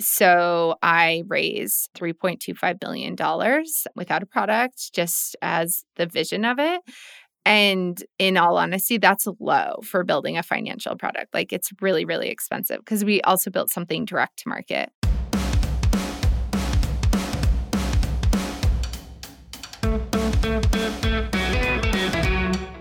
So I raised $3.25 billion without a product, just as the vision of it. And in all honesty, that's low for building a financial product. Like, it's really, really expensive because we also built something direct to market.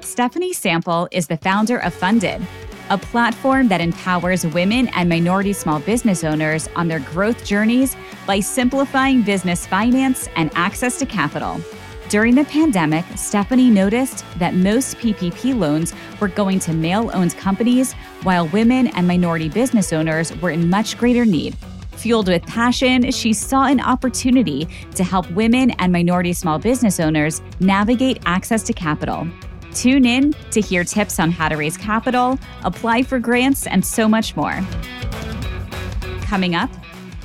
Stephanie Sample is the founder of Funded, a platform that empowers women and minority small business owners on their growth journeys by simplifying business finance and access to capital. During the pandemic, Stephanie noticed that most PPP loans were going to male-owned companies, while women and minority business owners were in much greater need. Fueled with passion, she saw an opportunity to help women and minority small business owners navigate access to capital. Tune in to hear tips on how to raise capital, apply for grants, and so much more. Coming up,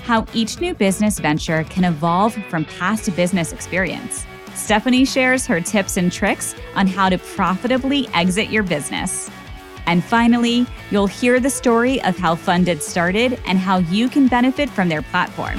how each new business venture can evolve from past business experience. Stephanie shares her tips and tricks on how to profitably exit your business. And finally, you'll hear the story of how Funded started and how you can benefit from their platform.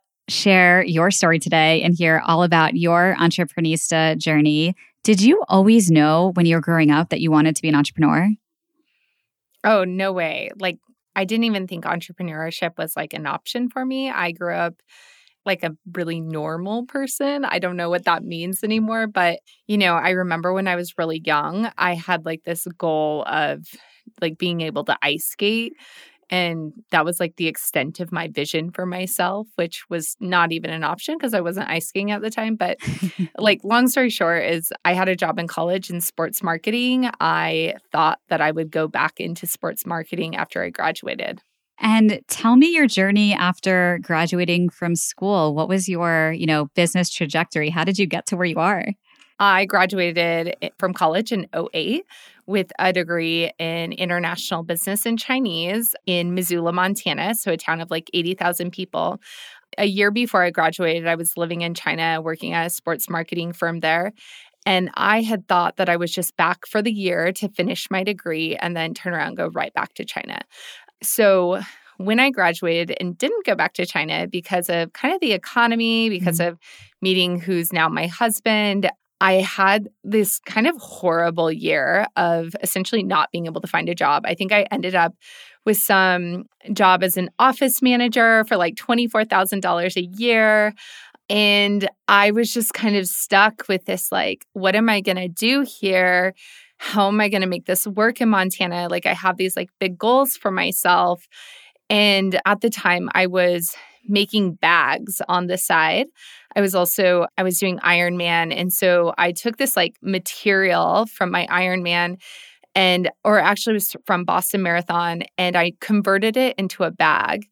share your story today and hear all about your Entreprenista journey. Did you always know when you were growing up that you wanted to be an entrepreneur? Oh, no way. Like, I didn't even think entrepreneurship was like an option for me. I grew up like a really normal person. I don't know what that means anymore. But, you know, I remember when I was really young, I had like this goal of like being able to ice skate. And that was like the extent of my vision for myself, which was not even an option because I wasn't ice skating at the time. But like, long story short is I had a job in college in sports marketing. I thought that I would go back into sports marketing after I graduated. And tell me your journey after graduating from school. What was your, you know, business trajectory? How did you get to where you are? I graduated from college in 2008 with a degree in international business and Chinese in Missoula, Montana, so a town of like 80,000 people. A year before I graduated, I was living in China working at a sports marketing firm there. And I had thought that I was just back for the year to finish my degree and then turn around and go right back to China. So when I graduated and didn't go back to China because of kind of the economy, because of meeting who's now my husband, I had this kind of horrible year of essentially not being able to find a job. I think I ended up with some job as an office manager for like $24,000 a year. And I was just kind of stuck with this, like, what am I going to do here? How am I going to make this work in Montana? Like, I have these like big goals for myself. And at the time I was making bags on the side. I was doing Ironman. And so I took this like material from my Ironman or actually it was from Boston Marathon, and I converted it into a bag.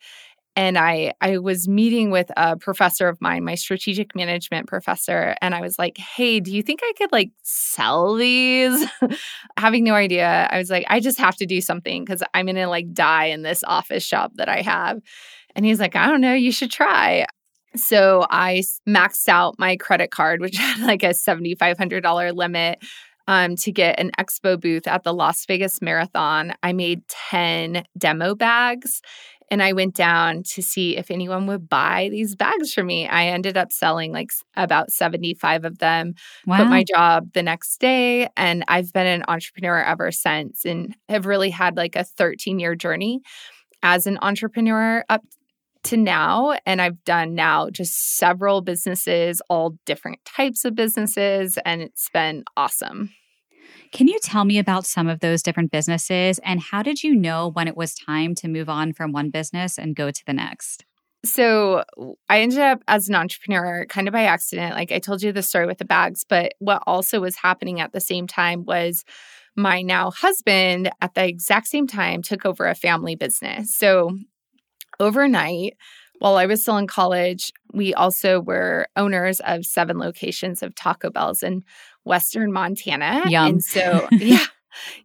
And I was meeting with a professor of mine, my strategic management professor. And I was like, hey, do you think I could like sell these? Having no idea. I was like, I just have to do something because I'm going to like die in this office job that I have. And he's like, I don't know, you should try. So I maxed out my credit card, which had like a $7,500 limit to get an expo booth at the Las Vegas Marathon. I made 10 demo bags, and I went down to see if anyone would buy these bags for me. I ended up selling like about 75 of them. Wow. Quit my job the next day, and I've been an entrepreneur ever since and have really had like a 13-year journey as an entrepreneur up to now. And I've done now just several businesses, all different types of businesses, and it's been awesome. Can you tell me about some of those different businesses, and how did you know when it was time to move on from one business and go to the next? So I ended up as an entrepreneur kind of by accident. Like, I told you the story with the bags, but what also was happening at the same time was my now husband at the exact same time took over a family business. So overnight, While I was still in college, we also were owners of 7 locations of Taco Bells in Western Montana. Yum. And so,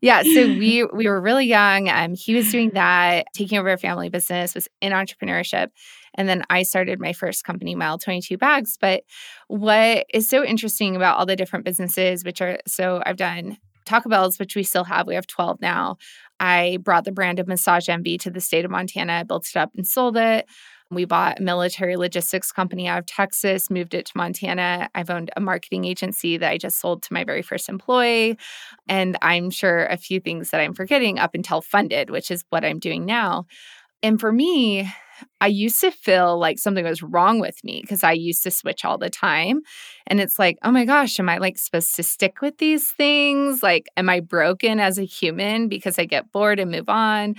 yeah. So we were really young. He was doing that, taking over a family business, was in entrepreneurship. And then I started my first company, Mile 22 Bags. But what is so interesting about all the different businesses, which are, so I've done Taco Bell's, which we still have. We have 12 now. I brought the brand of Massage Envy to the state of Montana, built it up and sold it. We bought a military logistics company out of Texas, moved it to Montana. I've owned a marketing agency that I just sold to my very first employee. And I'm sure a few things that I'm forgetting up until Funded, which is what I'm doing now. And for me, I used to feel like something was wrong with me because I used to switch all the time. And it's like, oh my gosh, am I like supposed to stick with these things? Like, am I broken as a human because I get bored and move on?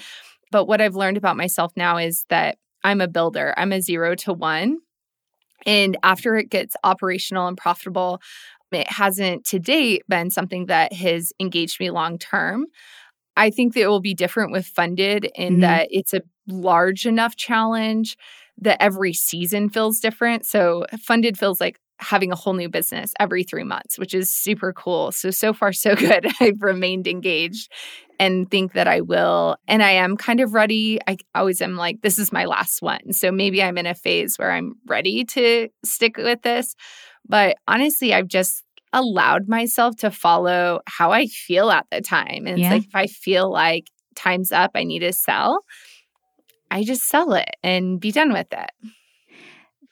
But what I've learned about myself now is that I'm a builder. I'm a 0 to 1. And after it gets operational and profitable, it hasn't to date been something that has engaged me long term. I think that it will be different with Funded in that it's a large enough challenge that every season feels different. So Funded feels like having a whole new business every 3 months, which is super cool. So far, so good. I've remained engaged and think that I will. And I am kind of ready. I always am like, this is my last one. So maybe I'm in a phase where I'm ready to stick with this. But honestly, I've just allowed myself to follow how I feel at the time. And it's like, if I feel like time's up, I need to sell, I just sell it and be done with it.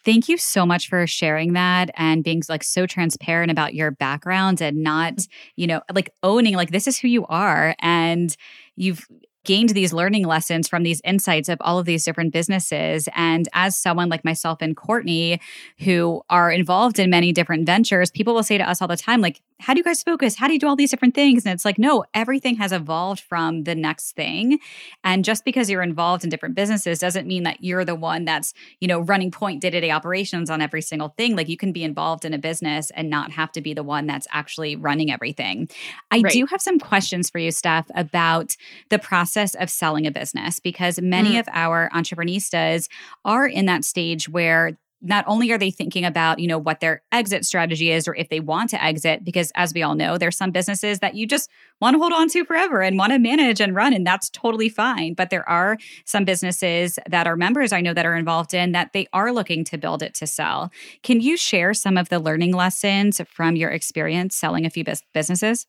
Thank you so much for sharing that and being like so transparent about your background and not, you know, like owning like this is who you are, and you've gained these learning lessons from these insights of all of these different businesses. And as someone like myself and Courtney, who are involved in many different ventures, people will say to us all the time, like, how do you guys focus? How do you do all these different things? And it's like, no, everything has evolved from the next thing. And just because you're involved in different businesses doesn't mean that you're the one that's, you know, running point day-to-day operations on every single thing. Like you can be involved in a business and not have to be the one that's actually running everything. I do have some questions for you, Steph, about the process of selling a business, because many of our entrepreneistas are in that stage where not only are they thinking about, you know, what their exit strategy is or if they want to exit, because as we all know, there's some businesses that you just want to hold on to forever and want to manage and run, and that's totally fine. But there are some businesses that our members I know that are involved in that they are looking to build it to sell. Can you share some of the learning lessons from your experience selling a few businesses?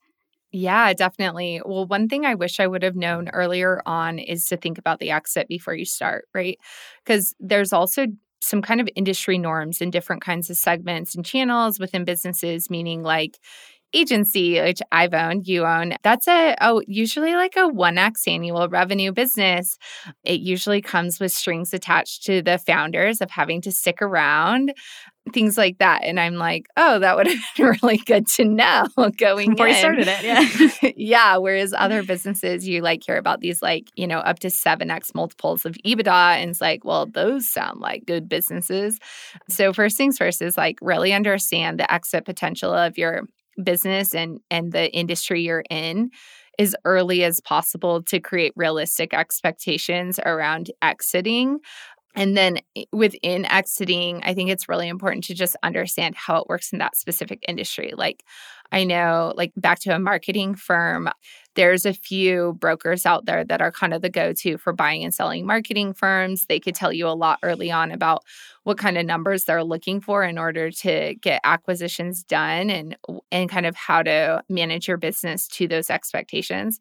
Yeah, definitely. Well, one thing I wish I would have known earlier on is to think about the exit before you start, right? Because there's also some kind of industry norms in different kinds of segments and channels within businesses, meaning like agency, which I've owned, you own. That's usually like a 1x annual revenue business. It usually comes with strings attached to the founders of having to stick around, things like that. And I'm like, oh, that would have been really good to know going before you started it. Yeah. Whereas other businesses, you like hear about these like, you know, up to 7x multiples of EBITDA. And it's like, well, those sound like good businesses. So first things first is like really understand the exit potential of your business and the industry you're in as early as possible to create realistic expectations around exiting. And then within exiting, I think it's really important to just understand how it works in that specific industry. Like I know, like back to a marketing firm, there's a few brokers out there that are kind of the go-to for buying and selling marketing firms. They could tell you a lot early on about what kind of numbers they're looking for in order to get acquisitions done and kind of how to manage your business to those expectations.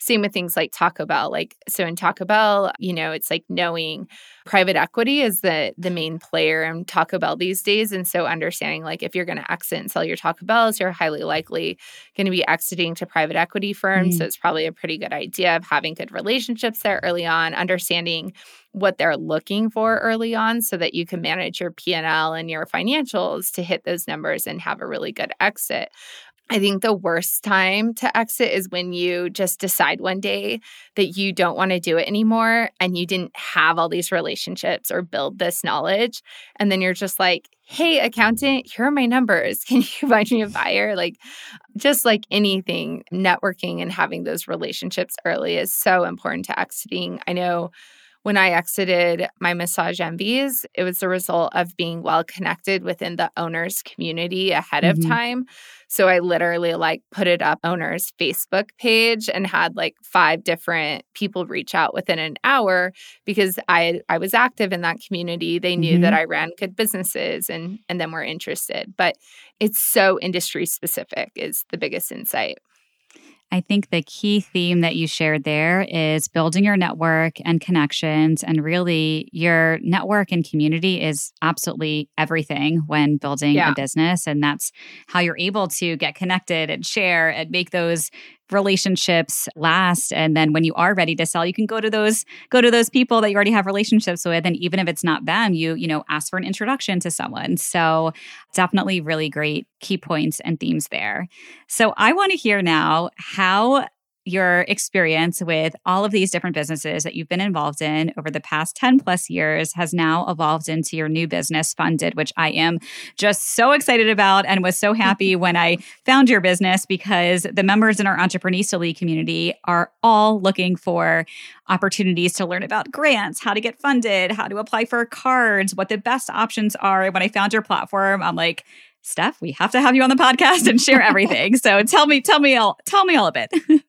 Same with things like Taco Bell. Like, so in Taco Bell, you know, it's like knowing private equity is the main player in Taco Bell these days. And so understanding like if you're going to exit and sell your Taco Bells, you're highly likely going to be exiting to private equity firms. Mm. So it's probably a pretty good idea of having good relationships there early on, understanding what they're looking for early on so that you can manage your P&L and your financials to hit those numbers and have a really good exit. I think the worst time to exit is when you just decide one day that you don't want to do it anymore and you didn't have all these relationships or build this knowledge. And then you're just like, hey, accountant, here are my numbers. Can you find me a buyer? Like, just like anything, networking and having those relationships early is so important to exiting. I know When I exited my Massage Envies, it was the result of being well connected within the owners community ahead of time. So I literally put it up owners Facebook page and had 5 different people reach out within an hour because I was active in that community. They knew that I ran good businesses and then were interested. But it's so industry specific is the biggest insight. I think the key theme that you shared there is building your network and connections. And really, your network and community is absolutely everything when building a business. And that's how you're able to get connected and share and make those relationships last. And then when you are ready to sell, you can go to those people that you already have relationships with. And even if it's not them, you ask for an introduction to someone. So definitely really great key points and themes there. So I want to hear now how your experience with all of these different businesses that you've been involved in over the past 10 plus years has now evolved into your new business, Funded, which I am just so excited about and was so happy when I found your business because the members in our Entreprenista League community are all looking for opportunities to learn about grants, how to get funded, how to apply for cards, what the best options are. When I found your platform, I'm like, Steph, we have to have you on the podcast and share everything. So tell me all of it.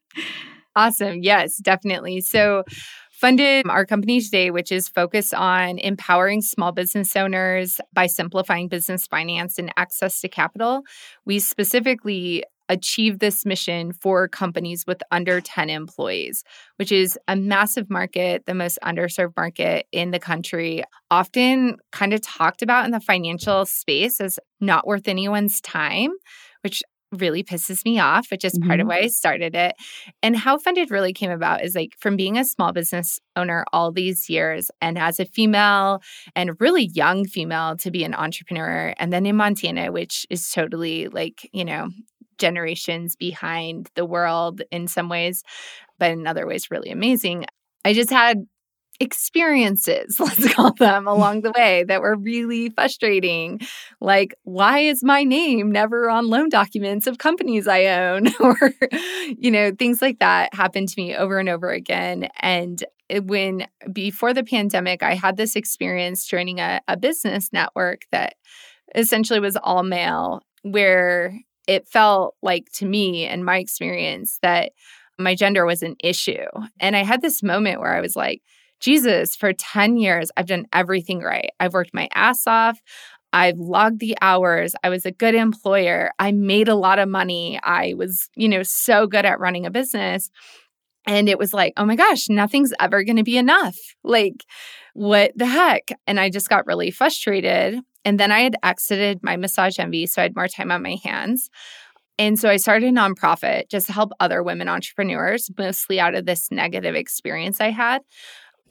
Awesome. Yes, definitely. So Funded, our company today, which is focused on empowering small business owners by simplifying business finance and access to capital. We specifically achieve this mission for companies with under 10 employees, which is a massive market, the most underserved market in the country, often kind of talked about in the financial space as not worth anyone's time, which really pisses me off, which is part of why I started it. And how Funded really came about is from being a small business owner all these years and as a female and really young female to be an entrepreneur. And then in Montana, which is totally generations behind the world in some ways, but in other ways, really amazing. I just had experiences, let's call them, along the way that were really frustrating. Why is my name never on loan documents of companies I own? Or, things like that happened to me over and over again. And before the pandemic, I had this experience joining a business network that essentially was all male, where it felt like to me and my experience that my gender was an issue. And I had this moment where I was like, Jesus, for 10 years, I've done everything right. I've worked my ass off. I've logged the hours. I was a good employer. I made a lot of money. I was, so good at running a business. And it was like, oh my gosh, nothing's ever going to be enough. What the heck? And I just got really frustrated. And then I had exited my Massage Envy, so I had more time on my hands. And so I started a nonprofit just to help other women entrepreneurs, mostly out of this negative experience I had.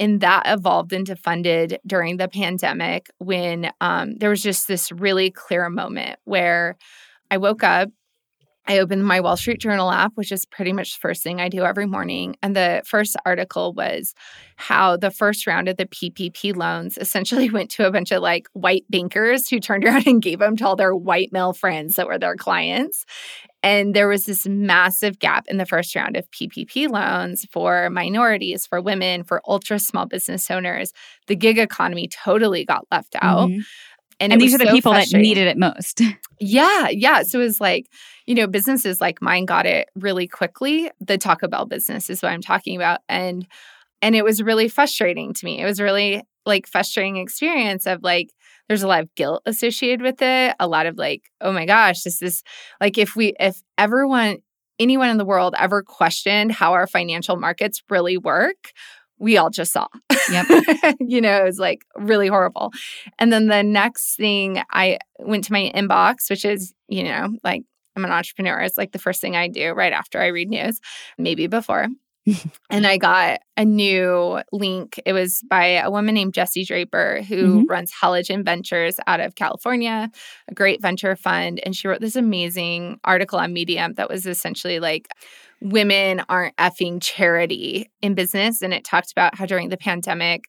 And that evolved into Funded during the pandemic when there was just this really clear moment where I woke up, I opened my Wall Street Journal app, which is pretty much the first thing I do every morning. And the first article was how the first round of the PPP loans essentially went to a bunch of white bankers who turned around and gave them to all their white male friends that were their clients. And there was this massive gap in the first round of PPP loans for minorities, for women, for ultra small business owners. The gig economy totally got left out. And these are the people that needed it most. Yeah. So it was businesses like mine got it really quickly. The Taco Bell business is what I'm talking about. And it was really frustrating to me. It was really frustrating experience of there's a lot of guilt associated with it. A lot of oh my gosh, this is if anyone in the world ever questioned how our financial markets really work, we all just saw. Yep. It was really horrible. And then the next thing I went to my inbox, which is, I'm an entrepreneur. It's the first thing I do right after I read news, maybe before. And I got a new link. It was by a woman named Jessie Draper, who runs Halogen Ventures out of California, a great venture fund. And she wrote this amazing article on Medium that was essentially women aren't effing charity in business. And it talked about how during the pandemic,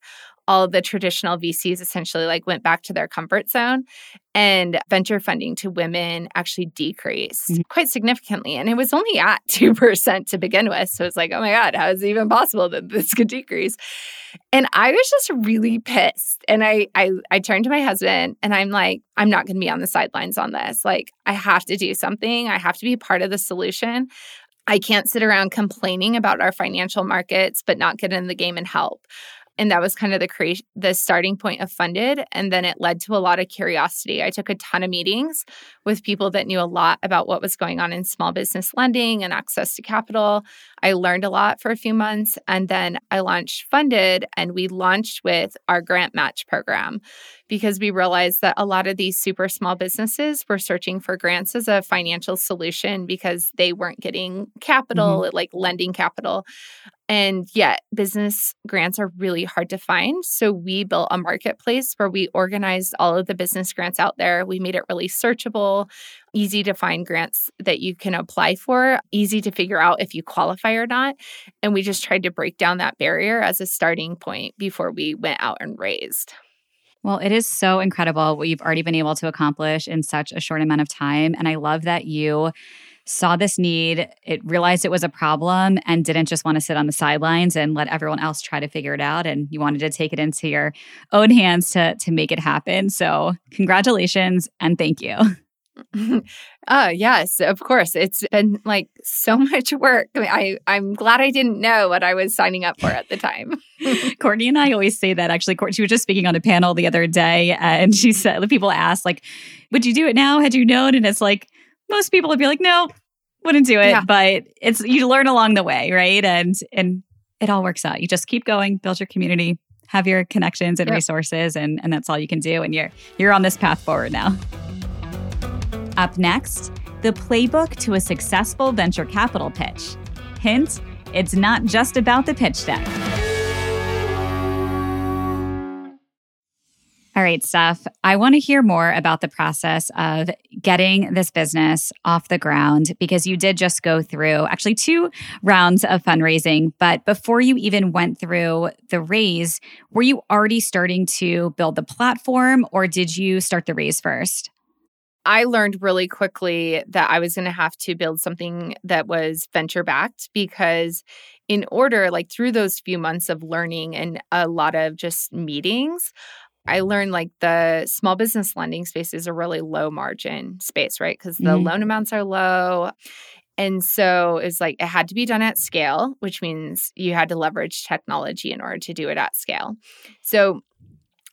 all the traditional VCs essentially like went back to their comfort zone, and venture funding to women actually decreased quite significantly. And it was only at 2% to begin with. So it's like, oh my God, how is it even possible that this could decrease? And I was just really pissed. And I turned to my husband and I'm like, I'm not going to be on the sidelines on this. Like, I have to do something. I have to be part of the solution. I can't sit around complaining about our financial markets, but not get in the game and help. And that was kind of the starting point of Funded. And then it led to a lot of curiosity. I took a ton of meetings with people that knew a lot about what was going on in small business lending and access to capital. I learned a lot for a few months. And then I launched Funded, and we launched with our GrantMatch program because we realized that a lot of these super small businesses were searching for grants as a financial solution because they weren't getting capital, like lending capital. And yet business grants are really hard to find. So we built a marketplace where we organized all of the business grants out there. We made it really searchable, easy to find grants that you can apply for, easy to figure out if you qualify or not. And we just tried to break down that barrier as a starting point before we went out and raised. Well, it is so incredible what you've already been able to accomplish in such a short amount of time. And I love that you saw this need, it realized it was a problem, and didn't just want to sit on the sidelines and let everyone else try to figure it out. And you wanted to take it into your own hands to make it happen. So congratulations and thank you. Yes, of course. It's been like so much work. I mean, I'm glad I didn't know what I was signing up for at the time. Courtney and I always say that, actually. She was just speaking on a panel the other day, and she said, the people asked, like, would you do it now? Had you known? And it's like, most people would be like, no, wouldn't do it. Yeah. But it's, you learn along the way, right? And it all works out. You just keep going, build your community, have your connections and resources, and that's all you can do. And you're on this path forward now. Up next, the playbook to a successful venture capital pitch. Hint, it's not just about the pitch deck. All right, Steph, I want to hear more about the process of getting this business off the ground, because you did just go through actually 2 rounds of fundraising. But before you even went through the raise, were you already starting to build the platform, or did you start the raise first? I learned really quickly that I was going to have to build something that was venture-backed, because in order, like through those few months of learning and a lot of just meetings, I learned like the small business lending space is a really low margin space, right? Because the loan amounts are low. And so it's like it had to be done at scale, which means you had to leverage technology in order to do it at scale. So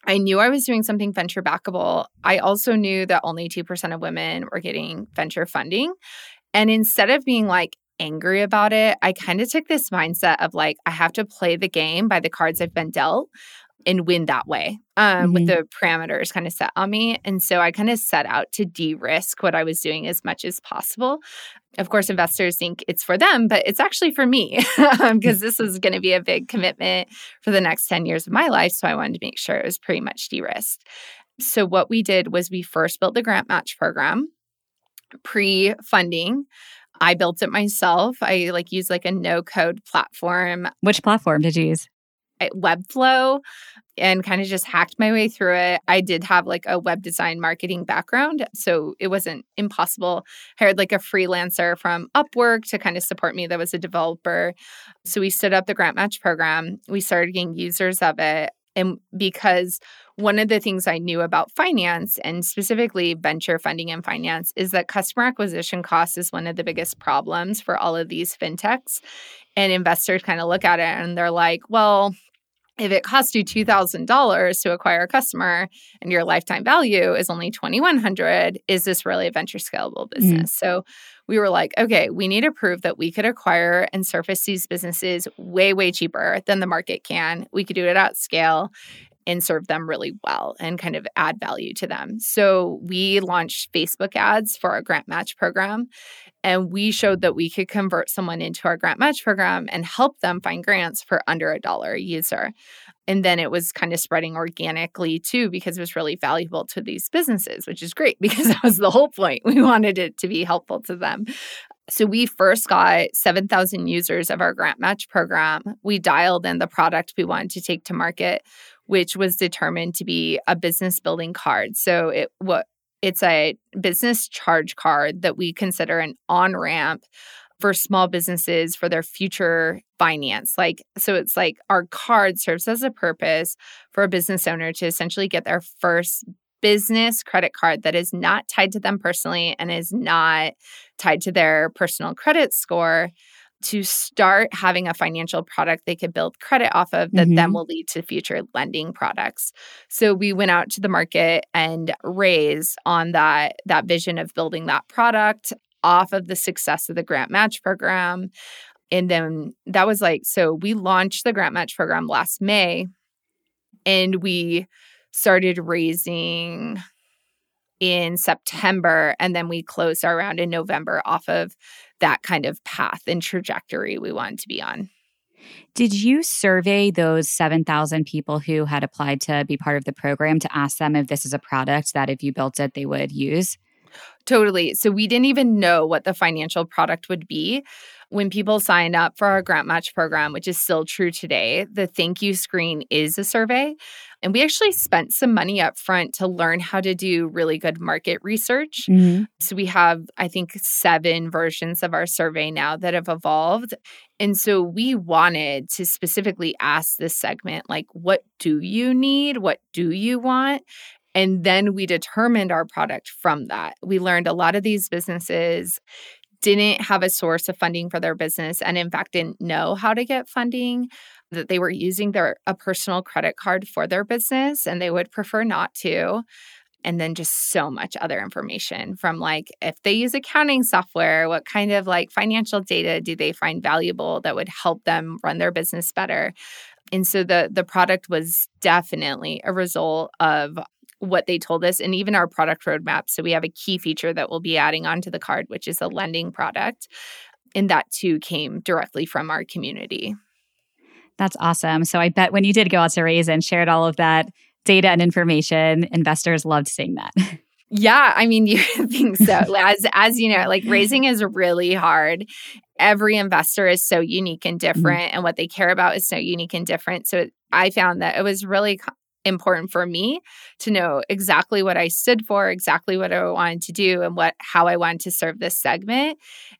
I knew I was doing something venture backable. I also knew that only 2% of women were getting venture funding. And instead of being like angry about it, I kind of took this mindset of like, I have to play the game by the cards I've been dealt and win that way with the parameters kind of set on me. And so I kind of set out to de-risk what I was doing as much as possible. Of course, investors think it's for them, but it's actually for me because this is going to be a big commitment for the next 10 years of my life. So I wanted to make sure it was pretty much de-risked. So what we did was we first built the Grant Match program, pre-funding. I built it myself. I used a no-code platform. Which platform did you use? Webflow, and kind of just hacked my way through it. I did have a web design marketing background, so it wasn't impossible. Hired a freelancer from Upwork to kind of support me that was a developer. So we stood up the Grant Match program. We started getting users of it. And because one of the things I knew about finance, and specifically venture funding and finance, is that customer acquisition cost is one of the biggest problems for all of these fintechs. And investors kind of look at it and they're like, well, if it costs you $2,000 to acquire a customer and your lifetime value is only $2,100, is this really a venture scalable business? So we were like, okay, we need to prove that we could acquire and surface these businesses way, way cheaper than the market can. We could do it at scale and serve them really well and kind of add value to them. So we launched Facebook ads for our Grant Match program, and we showed that we could convert someone into our Grant Match program and help them find grants for under $1 a user. And then it was kind of spreading organically too, because it was really valuable to these businesses, which is great because that was the whole point. We wanted it to be helpful to them. So we first got 7,000 users of our Grant Match program. We dialed in the product we wanted to take to market, which was determined to be a business building card. So it's a business charge card that we consider an on-ramp for small businesses for their future finance. So it's like our card serves as a purpose for a business owner to essentially get their first business credit card that is not tied to them personally and is not tied to their personal credit score, to start having a financial product they could build credit off of that then will lead to future lending products. So we went out to the market and raised on that vision of building that product off of the success of the GrantMatch program. And then that was so we launched the GrantMatch program last May, and we started raising in September, and then we closed our round in November off of that kind of path and trajectory we wanted to be on. Did you survey those 7,000 people who had applied to be part of the program to ask them if this is a product that if you built it, they would use? Totally. So we didn't even know what the financial product would be. When people sign up for our GrantMatch program, which is still true today, the thank you screen is a survey. And we actually spent some money up front to learn how to do really good market research. Mm-hmm. So we have, I think, 7 versions of our survey now that have evolved. And so we wanted to specifically ask this segment, what do you need? What do you want? And then we determined our product from that. We learned a lot of these businesses didn't have a source of funding for their business, and in fact, didn't know how to get funding, that they were using a personal credit card for their business, and they would prefer not to. And then just so much other information from if they use accounting software, what kind of financial data do they find valuable that would help them run their business better? And so the product was definitely a result of what they told us, and even our product roadmap. So we have a key feature that we'll be adding onto the card, which is a lending product. And that too came directly from our community. That's awesome. So I bet when you did go out to raise and shared all of that data and information, investors loved seeing that. Yeah, I mean, you think so. As you know, raising is really hard. Every investor is so unique and different, and what they care about is so unique and different. So I found that it was really important for me to know exactly what I stood for, exactly what I wanted to do, and how I wanted to serve this segment,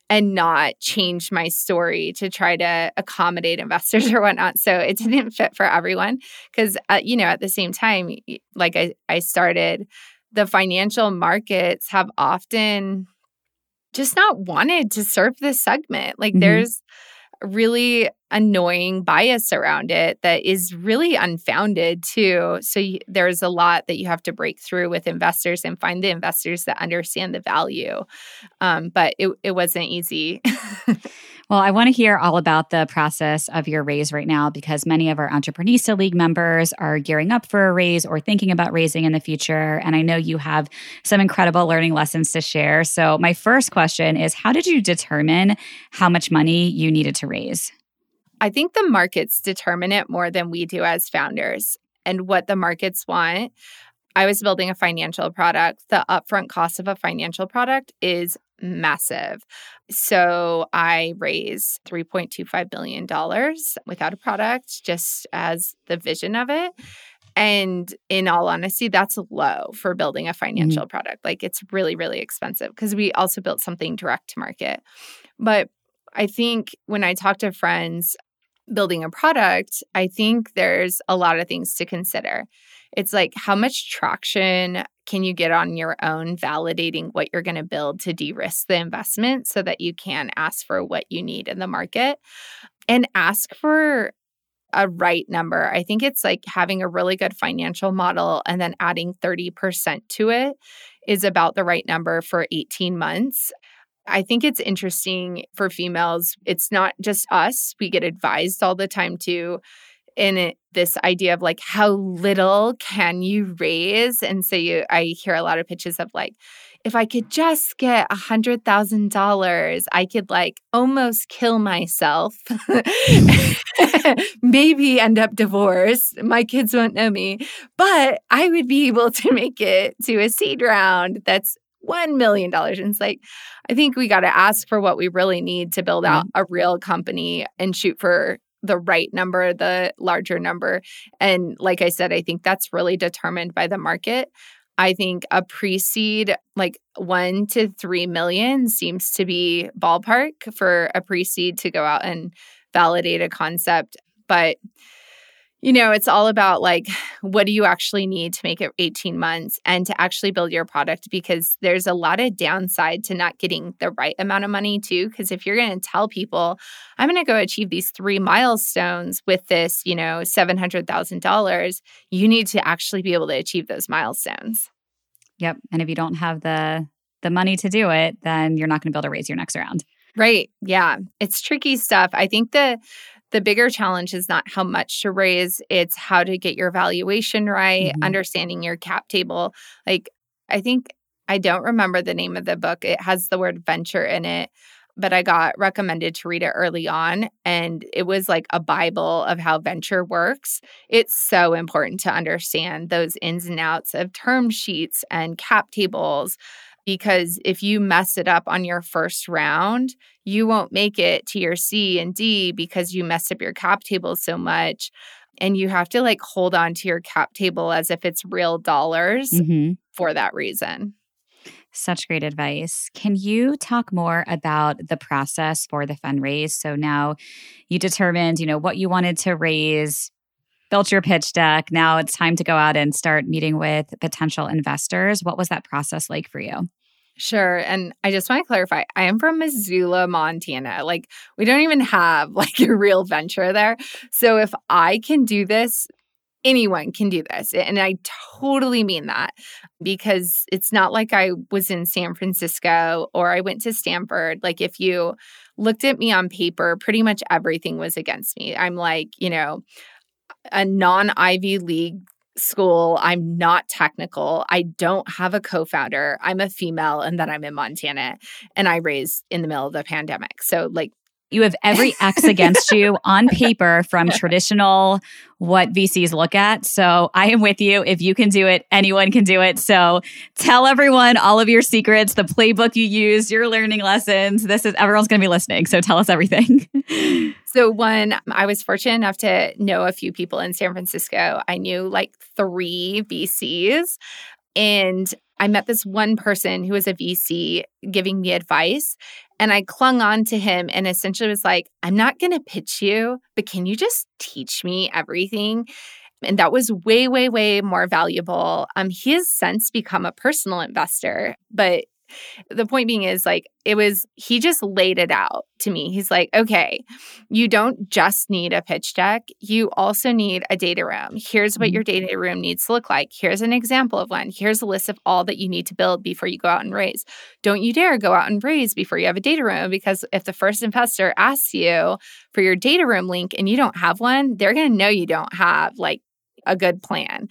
and not change my story to try to accommodate investors or whatnot. So it didn't fit for everyone because, at the same time, I started, the financial markets have often just not wanted to serve this segment. There's really annoying bias around it that is really unfounded too. So there's a lot that you have to break through with investors and find the investors that understand the value. But it wasn't easy. Well, I want to hear all about the process of your raise right now, because many of our Entreprenista League members are gearing up for a raise or thinking about raising in the future. And I know you have some incredible learning lessons to share. So my first question is, how did you determine how much money you needed to raise? I think the markets determine it more than we do as founders, and what the markets want. I was building a financial product. The upfront cost of a financial product is massive. So I raised $3.25 billion without a product, just as the vision of it. And in all honesty, that's low for building a financial product. It's really, really expensive, because we also built something direct to market. But I think when I talk to friends building a product, I think there's a lot of things to consider. It's how much traction can you get on your own validating what you're going to build to de-risk the investment so that you can ask for what you need in the market, and ask for a right number. I think it's having a really good financial model and then adding 30% to it is about the right number for 18 months. I think it's interesting for females. It's not just us. We get advised all the time too. And this idea of how little can you raise? And so I hear a lot of pitches of if I could just get $100,000, I could almost kill myself, maybe end up divorced. My kids won't know me, but I would be able to make it to a seed round that's $1 million. And it's I think we got to ask for what we really need to build out a real company and shoot for the right number, the larger number. And like I said, I think that's really determined by the market. I think a pre-seed, like 1 to 3 million seems to be ballpark for a pre-seed to go out and validate a concept. But, you know, it's all about like, what do you actually need to make it 18 months and to actually build your product? Because there's a lot of downside to not getting the right amount of money too. Because if you're going to tell people, I'm going to go achieve these 3 milestones with this, you know, $700,000, you need to actually be able to achieve those milestones. Yep. And if you don't have the money to do it, then you're not going to be able to raise your next round. Right. Yeah. It's tricky stuff. I think the bigger challenge is not how much to raise, it's how to get your valuation right, understanding your cap table. Like, I think, I don't remember the name of the book. It has the word venture in it, but I got recommended to read it early on. And it was like a Bible of how venture works. It's so important to understand those ins and outs of term sheets and cap tables. Because if you mess it up on your first round, you won't make it to your C and D because you messed up your cap table so much. And you have to like hold on to your cap table as if it's real dollars for that reason. Such great advice. Can you talk more about the process for the fundraise? So now you determined, you know, what you wanted to raise, built your pitch deck. Now it's time to go out and start meeting with potential investors. What was that process like for you? Sure. And I just want to clarify, I am from Missoula, Montana. Like, we don't even have like a real venture there. So if I can do this, anyone can do this. And I totally mean that, because it's not like I was in San Francisco or I went to Stanford. Like, if you looked at me on paper, pretty much everything was against me. I'm like, you know, a non-Ivy League school. I'm not technical. I don't have a co-founder. I'm a female, and then I'm in Montana, and I raised in the middle of the pandemic. So like, you have every X against you on paper from traditional, what VCs look at. So I am with you. If you can do it, anyone can do it. So tell everyone all of your secrets, the playbook you used, your learning lessons. This is, everyone's going to be listening. So tell us everything. So one, I was fortunate enough to know a few people in San Francisco. I knew like 3 VCs, and I met this one person who was a VC giving me advice, and I clung on to him and essentially was like, I'm not going to pitch you, but can you just teach me everything? And that was way, way, way more valuable. He has since become a personal investor, but the point being is like, it was, he just laid it out to me. He's like, okay, you don't just need a pitch deck. You also need a data room. Here's what your data room needs to look like. Here's an example of one. Here's a list of all that you need to build before you go out and raise. Don't you dare go out and raise before you have a data room, because if the first investor asks you for your data room link and you don't have one, they're going to know you don't have like a good plan.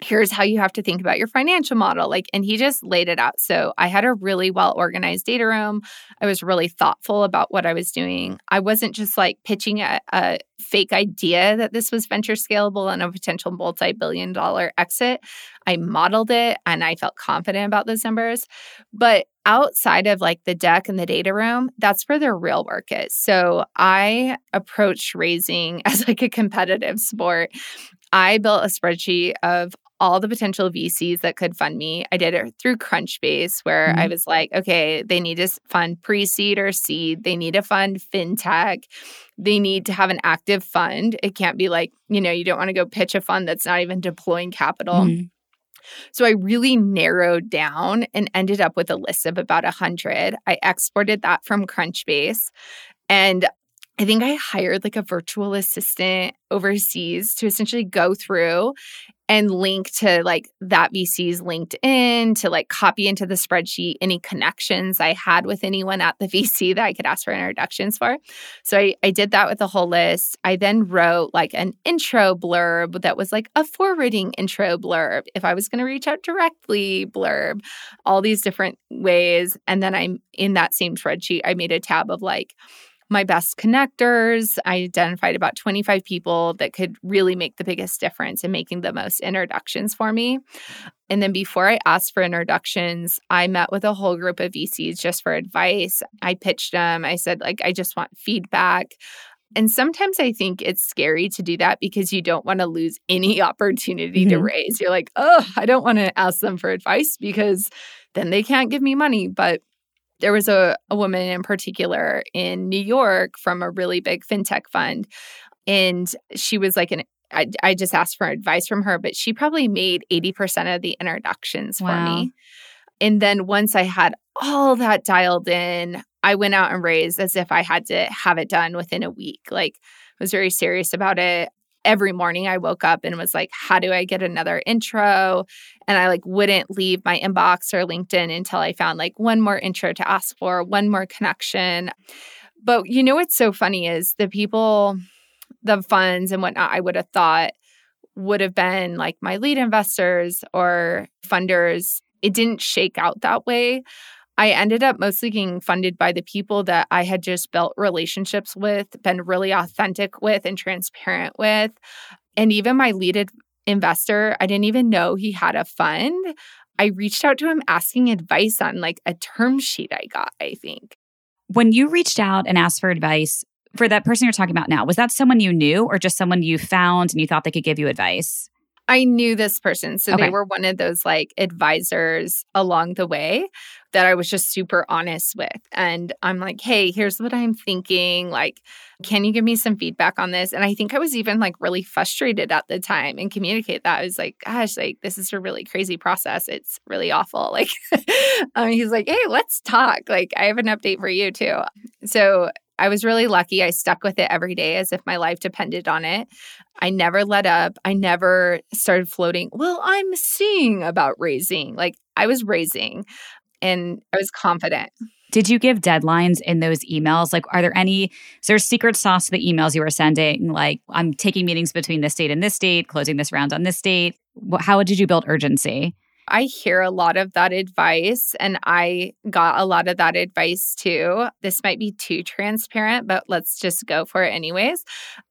Here's how you have to think about your financial model. Like, and he just laid it out. So I had a really well-organized data room. I was really thoughtful about what I was doing. I wasn't just like pitching a fake idea that this was venture scalable and a potential multi-billion-dollar exit. I modeled it and I felt confident about those numbers. But outside of like the deck and the data room, that's where their real work is. So I approached raising as like a competitive sport. I built a spreadsheet of all the potential VCs that could fund me. I did it through Crunchbase, where I was like, okay, they need to fund pre-seed or seed. They need to fund fintech. They need to have an active fund. It can't be like, you know, you don't want to go pitch a fund that's not even deploying capital. So I really narrowed down and ended up with a list of about 100. I exported that from Crunchbase, and I think I hired like a virtual assistant overseas to essentially go through and link to like that VC's LinkedIn, to like copy into the spreadsheet any connections I had with anyone at the VC that I could ask for introductions for. So I did that with the whole list. I then wrote like an intro blurb that was like a forwarding intro blurb, if I was going to reach out directly blurb, all these different ways. And then I'm in that same spreadsheet, I made a tab of like my best connectors. I identified about 25 people that could really make the biggest difference in making the most introductions for me. And then before I asked for introductions, I met with a whole group of VCs just for advice. I pitched them. I said, like, I just want feedback. And sometimes I think it's scary to do that because you don't want to lose any opportunity to raise. You're like, oh, I don't want to ask them for advice because then they can't give me money. But there was a woman in particular in New York from a really big fintech fund. And she was like, I just asked for advice from her, but she probably made 80% of the introductions for me. And then once I had all that dialed in, I went out and raised as if I had to have it done within a week. Like, I was very serious about it. Every morning I woke up and was like, how do I get another intro? And I like wouldn't leave my inbox or LinkedIn until I found like one more intro to ask for, one more connection. But you know what's so funny is the people, the funds and whatnot, I would have thought would have been like my lead investors or funders. It didn't shake out that way. I ended up mostly getting funded by the people that I had just built relationships with, been really authentic with and transparent with. And even my lead investor, I didn't even know he had a fund. I reached out to him asking advice on like a term sheet I got, I think. When you reached out and asked for advice for that person you're talking about now, was that someone you knew or just someone you found and you thought they could give you advice? I knew this person. So they were one of those like advisors along the way that I was just super honest with. And I'm like, hey, here's what I'm thinking. Like, can you give me some feedback on this? And I think I was even like really frustrated at the time and communicate that. I was like, gosh, like this is a really crazy process. It's really awful. Like he's like, hey, let's talk. Like I have an update for you too. So I was really lucky. I stuck with it every day as if my life depended on it. I never let up. I never started floating. Well, I'm seeing about raising. Like I was raising and I was confident. Did you give deadlines in those emails? Like, are there any, is there secret sauce to the emails you were sending? Like, I'm taking meetings between this date and this date, closing this round on this date. How did you build urgency? I hear a lot of that advice, and I got a lot of that advice too. This might be too transparent, but let's just go for it anyways.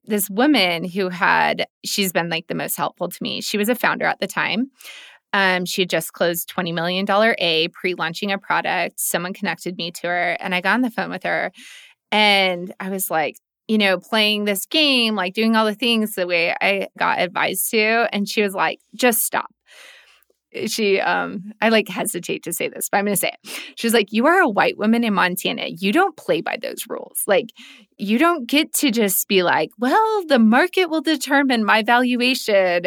This woman who she's been like the most helpful to me. She was a founder at the time. She had just closed $20 million pre-launching a product. Someone connected me to her, and I got on the phone with her, and I was like, you know, playing this game, like doing all the things the way I got advised to. And she was like, just stop. She, I like hesitate to say this, but I'm going to say it. She was like, you are a white woman in Montana. You don't play by those rules. Like, you don't get to just be like, well, the market will determine my valuation.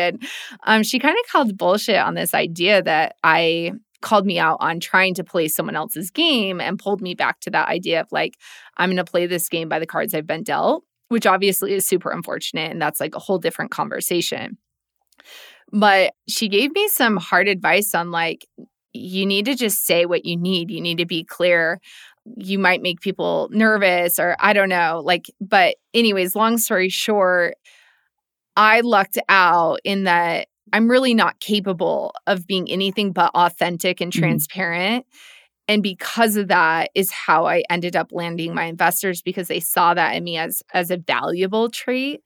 And she kind of called bullshit on this idea that I called me out on trying to play someone else's game and pulled me back to that idea of like, I'm going to play this game by the cards I've been dealt, which obviously is super unfortunate. And that's like a whole different conversation. But she gave me some hard advice on like, you need to just say what you need. You need to be clear. You might make people nervous or I don't know. Like, but anyways, long story short, I lucked out in that I'm really not capable of being anything but authentic and transparent. And because of that is how I ended up landing my investors, because they saw that in me as a valuable trait.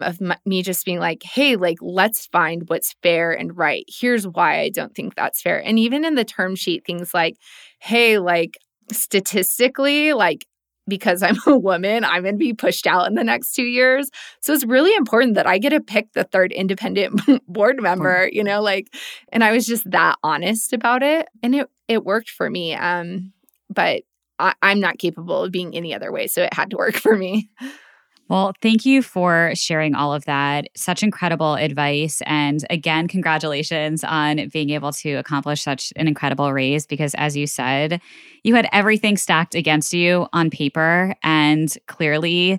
Of me just being like, hey, like, let's find what's fair and right. Here's why I don't think that's fair. And even in the term sheet, things like, hey, like, statistically, like, because I'm a woman, I'm going to be pushed out in the next 2 years. So it's really important that I get to pick the third independent board member, you know, like, and I was just that honest about it. And it worked for me. But I'm not capable of being any other way. So it had to work for me. Well, thank you for sharing all of that. Such incredible advice. And again, congratulations on being able to accomplish such an incredible raise because, as you said, you had everything stacked against you on paper. And clearly,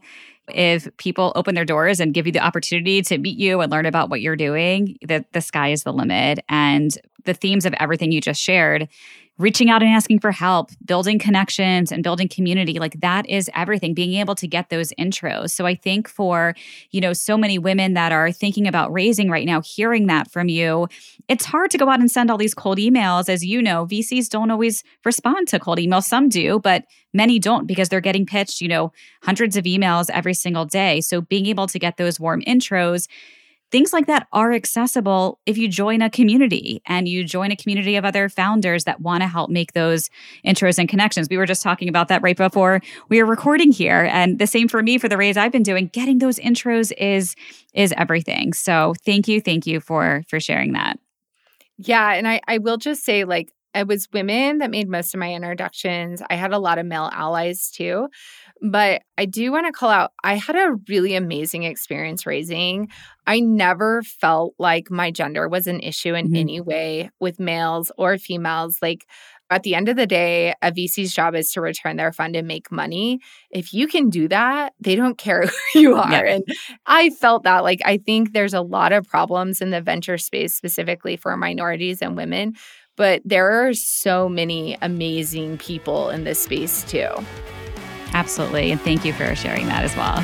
if people open their doors and give you the opportunity to meet you and learn about what you're doing, the sky is the limit. And the themes of everything you just shared, reaching out and asking for help, building connections and building community, like that is everything, being able to get those intros. So I think for, you know, so many women that are thinking about raising right now, hearing that from you, it's hard to go out and send all these cold emails. As you know, VCs don't always respond to cold emails. Some do, but many don't because they're getting pitched, you know, hundreds of emails every single day. So being able to get those warm intros Things like that are accessible if you join a community and you join a community of other founders that want to help make those intros and connections. We were just talking about that right before we were recording here. And the same for me for the raise I've been doing. Getting those intros is everything. So thank you for sharing that. Yeah. And I will just say, like, it was women that made most of my introductions. I had a lot of male allies too. But I do want to call out, I had a really amazing experience raising. I never felt like my gender was an issue in any way with males or females. Like, at the end of the day, a VC's job is to return their fund and make money. If you can do that, they don't care who you are. Yeah. And I felt that. Like, I think there's a lot of problems in the venture space, specifically for minorities and women. But there are so many amazing people in this space too. Absolutely. And thank you for sharing that as well.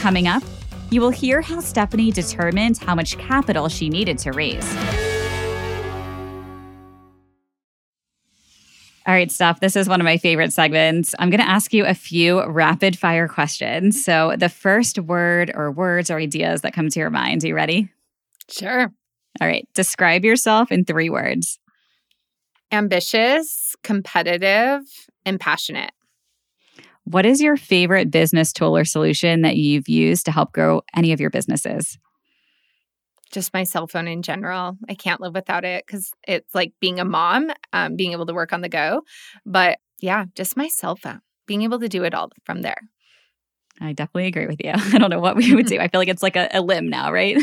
Coming up, you will hear how Stephanie determined how much capital she needed to raise. All right, Steph, this is one of my favorite segments. I'm going to ask you a few rapid fire questions. So the first word or words or ideas that come to your mind. Are you ready? Sure. All right. Describe yourself in 3 words. Ambitious, competitive, and passionate. What is your favorite business tool or solution that you've used to help grow any of your businesses? Just my cell phone in general. I can't live without it because it's like being a mom, being able to work on the go. But yeah, just my cell phone, being able to do it all from there. I definitely agree with you. I don't know what we would do. I feel like it's like a limb now, right?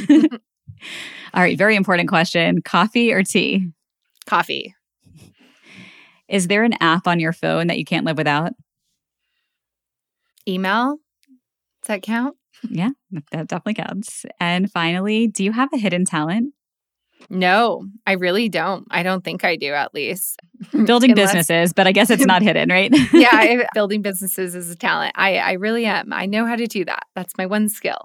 All right. Very important question. Coffee or tea? Coffee. Is there an app on your phone that you can't live without? Email. Does that count? Yeah, that definitely counts. And finally, do you have a hidden talent? No, I really don't. I don't think I do, at least. Building businesses, but I guess it's not hidden, right? Yeah, building businesses is a talent. I really am. I know how to do that. That's my one skill.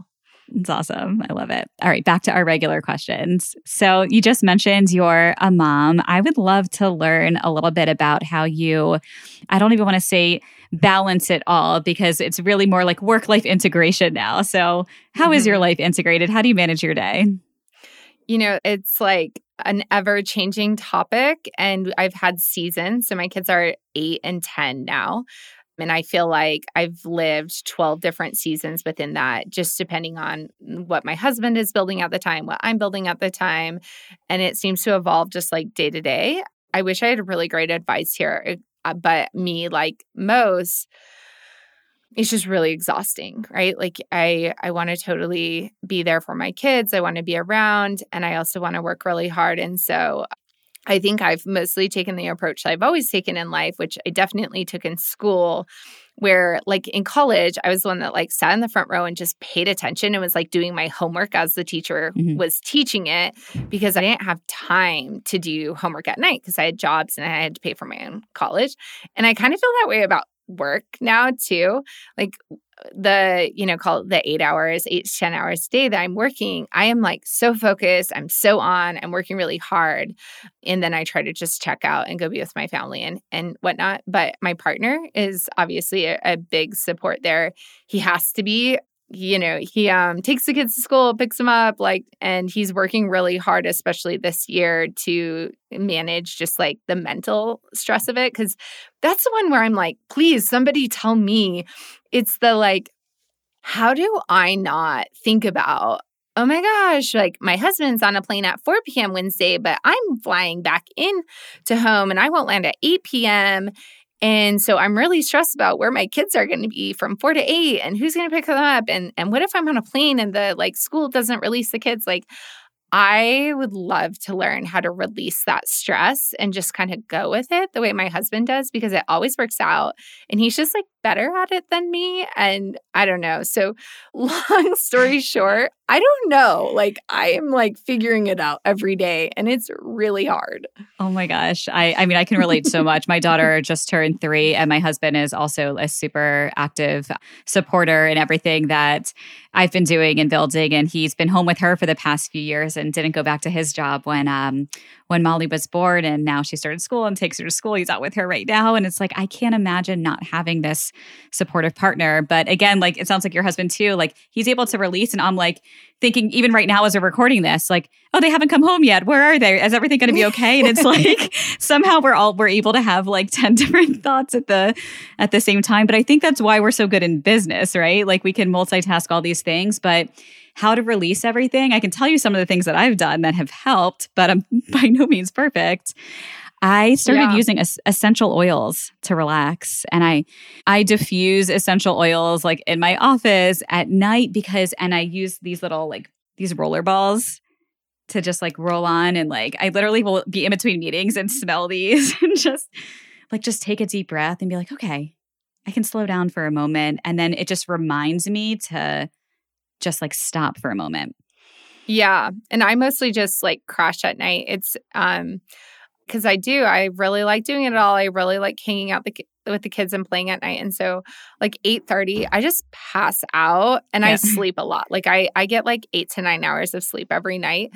It's awesome. I love it. All right, back to our regular questions. So you just mentioned you're a mom. I would love to learn a little bit about how you, I don't even want to say balance it all because it's really more like work-life integration now. So how is your life integrated? How do you manage your day? You know, it's like an ever-changing topic, and I've had seasons. So my kids are 8 and 10 now. And I feel like I've lived 12 different seasons within that, just depending on what my husband is building at the time, what I'm building at the time. And it seems to evolve just like day to day. I wish I had really great advice here, but me, like most, it's just really exhausting, right? Like I want to totally be there for my kids. I want to be around, and I also want to work really hard. And so I think I've mostly taken the approach that I've always taken in life, which I definitely took in school, where like in college, I was the one that like sat in the front row and just paid attention and was like doing my homework as the teacher was teaching it, because I didn't have time to do homework at night because I had jobs and I had to pay for my own college. And I kind of feel that way about work now too. Like the, you know, call it the 8 to 10 hours a day that I'm working, I am like so focused. I'm so on. I'm working really hard. And then I try to just check out and go be with my family and whatnot. But my partner is obviously a big support there. He has to be. You know, he takes the kids to school, picks them up, like, and he's working really hard, especially this year, to manage just like the mental stress of it. Cause that's the one where I'm like, please, somebody tell me. It's the like, how do I not think about, oh my gosh, like my husband's on a plane at 4 p.m. Wednesday, but I'm flying back in to home and I won't land at 8 p.m. And so I'm really stressed about where my kids are going to be from 4 to 8 and who's going to pick them up. And what if I'm on a plane and the like school doesn't release the kids? Like, I would love to learn how to release that stress and just kind of go with it the way my husband does, because it always works out. And he's just like better at it than me. And I don't know. So long story short, I don't know. Like, I am like figuring it out every day, and it's really hard. Oh my gosh. I mean, I can relate so much. My daughter just turned 3, and my husband is also a super active supporter in everything that I've been doing and building. And he's been home with her for the past few years and didn't go back to his job when Molly was born and now she started school and takes her to school. He's out with her right now. And it's like, I can't imagine not having this supportive partner. But again, like, it sounds like your husband too, like he's able to release. And I'm like thinking even right now as we're recording this, like, oh, they haven't come home yet. Where are they? Is everything going to be okay? And it's like, somehow we're able to have like 10 different thoughts at the same time. But I think that's why we're so good in business, right? Like we can multitask all these things, but how to release everything. I can tell you some of the things that I've done that have helped, but I'm by no means perfect. I started using essential oils to relax, and I diffuse essential oils like in my office at night and I use these little like these roller balls to just like roll on, and like I literally will be in between meetings and smell these and just take a deep breath and be like, okay, I can slow down for a moment. And then it just reminds me to just like stop for a moment. Yeah. And I mostly just like crash at night. It's because I really like doing it all. I really like hanging out with the kids and playing at night. And so like 8:30, I just pass out and I sleep a lot. Like I get like 8 to 9 hours of sleep every night.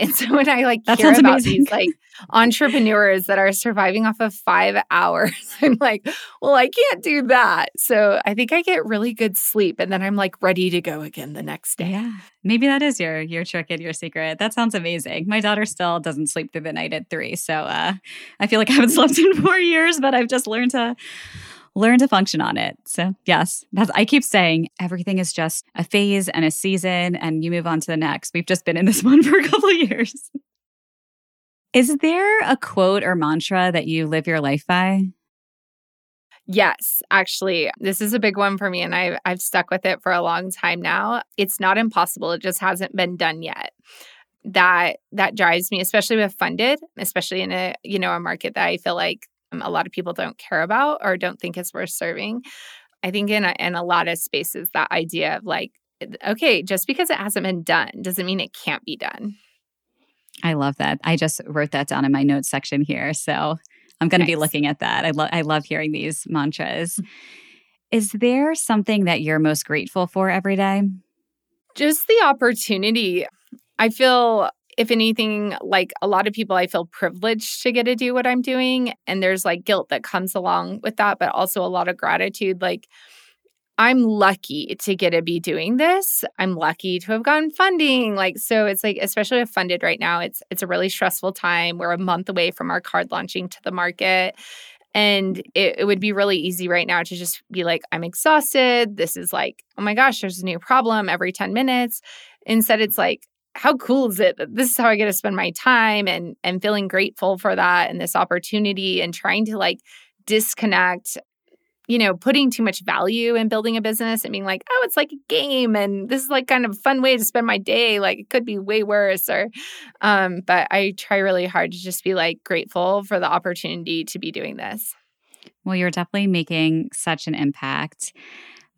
And so when I like hear about these like entrepreneurs that are surviving off of 5 hours, I'm like, well, I can't do that. So I think I get really good sleep, and then I'm like ready to go again the next day. Yeah. Maybe that is your trick and your secret. That sounds amazing. My daughter still doesn't sleep through the night at 3. So I feel like I haven't slept in 4 years, but I've just learn to function on it. So yes, I keep saying everything is just a phase and a season, and you move on to the next. We've just been in this one for a couple of years. Is there a quote or mantra that you live your life by? Yes, actually, this is a big one for me, and I've stuck with it for a long time now. It's not impossible. It just hasn't been done yet. That drives me, especially with Funded, especially in a market that I feel like a lot of people don't care about or don't think is worth serving. I think in a lot of spaces, that idea of like, okay, just because it hasn't been done doesn't mean it can't be done. I love that. I just wrote that down in my notes section here. So I'm going to be looking at that. I love hearing these mantras. Mm-hmm. Is there something that you're most grateful for every day? Just the opportunity. I feel, if anything, like a lot of people, I feel privileged to get to do what I'm doing. And there's like guilt that comes along with that, but also a lot of gratitude. Like, I'm lucky to get to be doing this. I'm lucky to have gotten funding. Like, so it's like, especially with Funded right now, it's a really stressful time. We're a month away from our card launching to the market. And it would be really easy right now to just be like, I'm exhausted. This is like, oh my gosh, there's a new problem every 10 minutes. Instead, it's like, how cool is it that this is how I get to spend my time, and feeling grateful for that and this opportunity, and trying to like disconnect, putting too much value in building a business and being like, oh, it's like a game and this is like kind of a fun way to spend my day. Like, it could be way worse. Or, but I try really hard to just be like grateful for the opportunity to be doing this. Well, you're definitely making such an impact.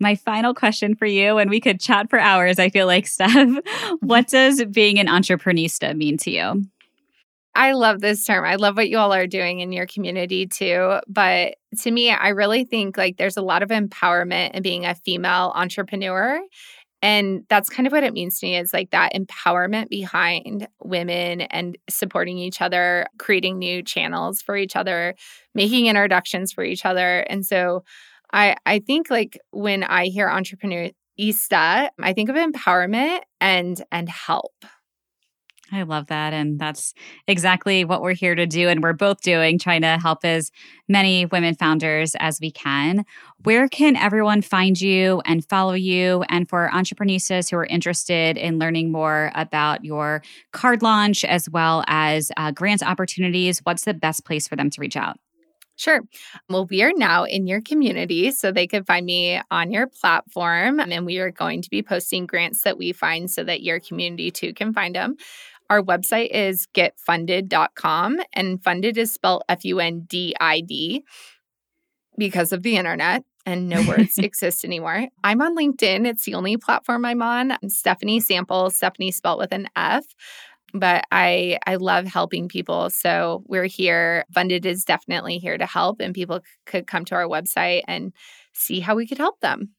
My final question for you, and we could chat for hours, I feel like, Steph. What does being an entreprenista mean to you? I love this term. I love what you all are doing in your community too. But to me, I really think like there's a lot of empowerment in being a female entrepreneur. And that's kind of what it means to me, is like that empowerment behind women and supporting each other, creating new channels for each other, making introductions for each other. And so I think like when I hear entrepreneurista, I think of empowerment and help. I love that. And that's exactly what we're here to do. And we're both doing, trying to help as many women founders as we can. Where can everyone find you and follow you? And for entrepreneistas who are interested in learning more about your card launch as well as grants opportunities, what's the best place for them to reach out? Sure. Well, we are now in your community, so they can find me on your platform. And we are going to be posting grants that we find so that your community too can find them. Our website is getfunded.com, and Funded is spelled Fundid because of the internet. And no words exist anymore. I'm on LinkedIn. It's the only platform I'm on. I'm Stephanie Sample, Stephanie spelled with an F. But I love helping people. So we're here. Funded is definitely here to help, and people could come to our website and see how we could help them.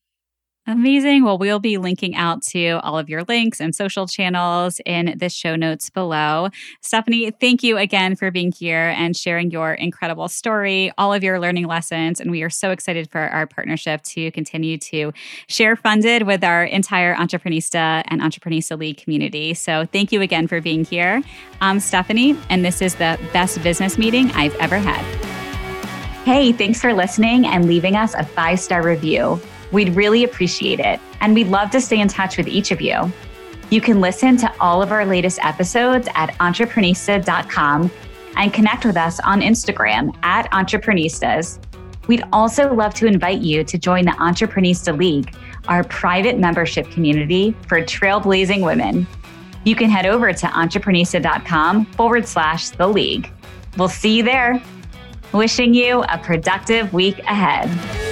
Amazing. Well, we'll be linking out to all of your links and social channels in the show notes below. Stephanie, thank you again for being here and sharing your incredible story, all of your learning lessons. And we are so excited for our partnership to continue to share Funded with our entire Entreprenista and Entreprenista League community. So thank you again for being here. I'm Stephanie, and this is the best business meeting I've ever had. Hey, thanks for listening and leaving us a 5-star review. We'd really appreciate it, and we'd love to stay in touch with each of you. You can listen to all of our latest episodes at Entreprenista.com and connect with us on Instagram at Entreprenistas. We'd also love to invite you to join the Entreprenista League, our private membership community for trailblazing women. You can head over to Entreprenista.com/the league. We'll see you there. Wishing you a productive week ahead.